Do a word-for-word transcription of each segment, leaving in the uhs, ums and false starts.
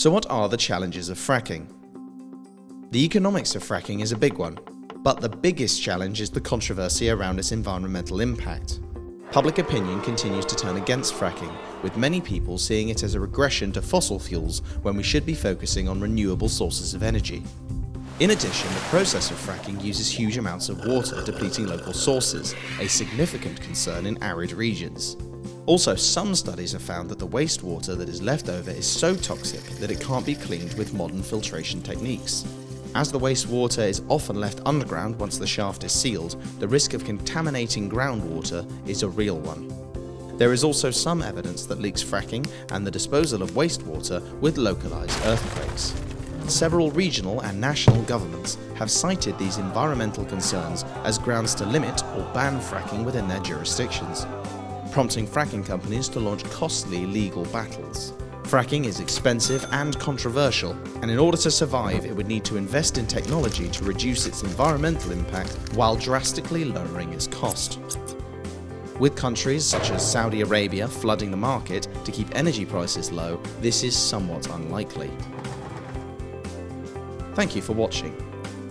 So what are the challenges of fracking? The economics of fracking is a big one, but the biggest challenge is the controversy around its environmental impact. Public opinion continues to turn against fracking, with many people seeing it as a regression to fossil fuels when we should be focusing on renewable sources of energy. In addition, the process of fracking uses huge amounts of water, depleting local sources, a significant concern in arid regions. Also, some studies have found that the wastewater that is left over is so toxic that it can't be cleaned with modern filtration techniques. As the wastewater is often left underground once the shaft is sealed, the risk of contaminating groundwater is a real one. There is also some evidence that links fracking and the disposal of wastewater with localized earthquakes. Several regional and national governments have cited these environmental concerns as grounds to limit or ban fracking within their jurisdictions, prompting fracking companies to launch costly legal battles. Fracking is expensive and controversial, and in order to survive, it would need to invest in technology to reduce its environmental impact while drastically lowering its cost. With countries such as Saudi Arabia flooding the market to keep energy prices low, this is somewhat unlikely. Thank you for watching.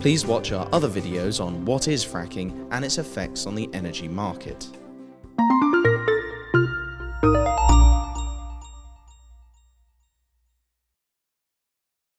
Please watch our other videos on what is fracking and its effects on the energy market.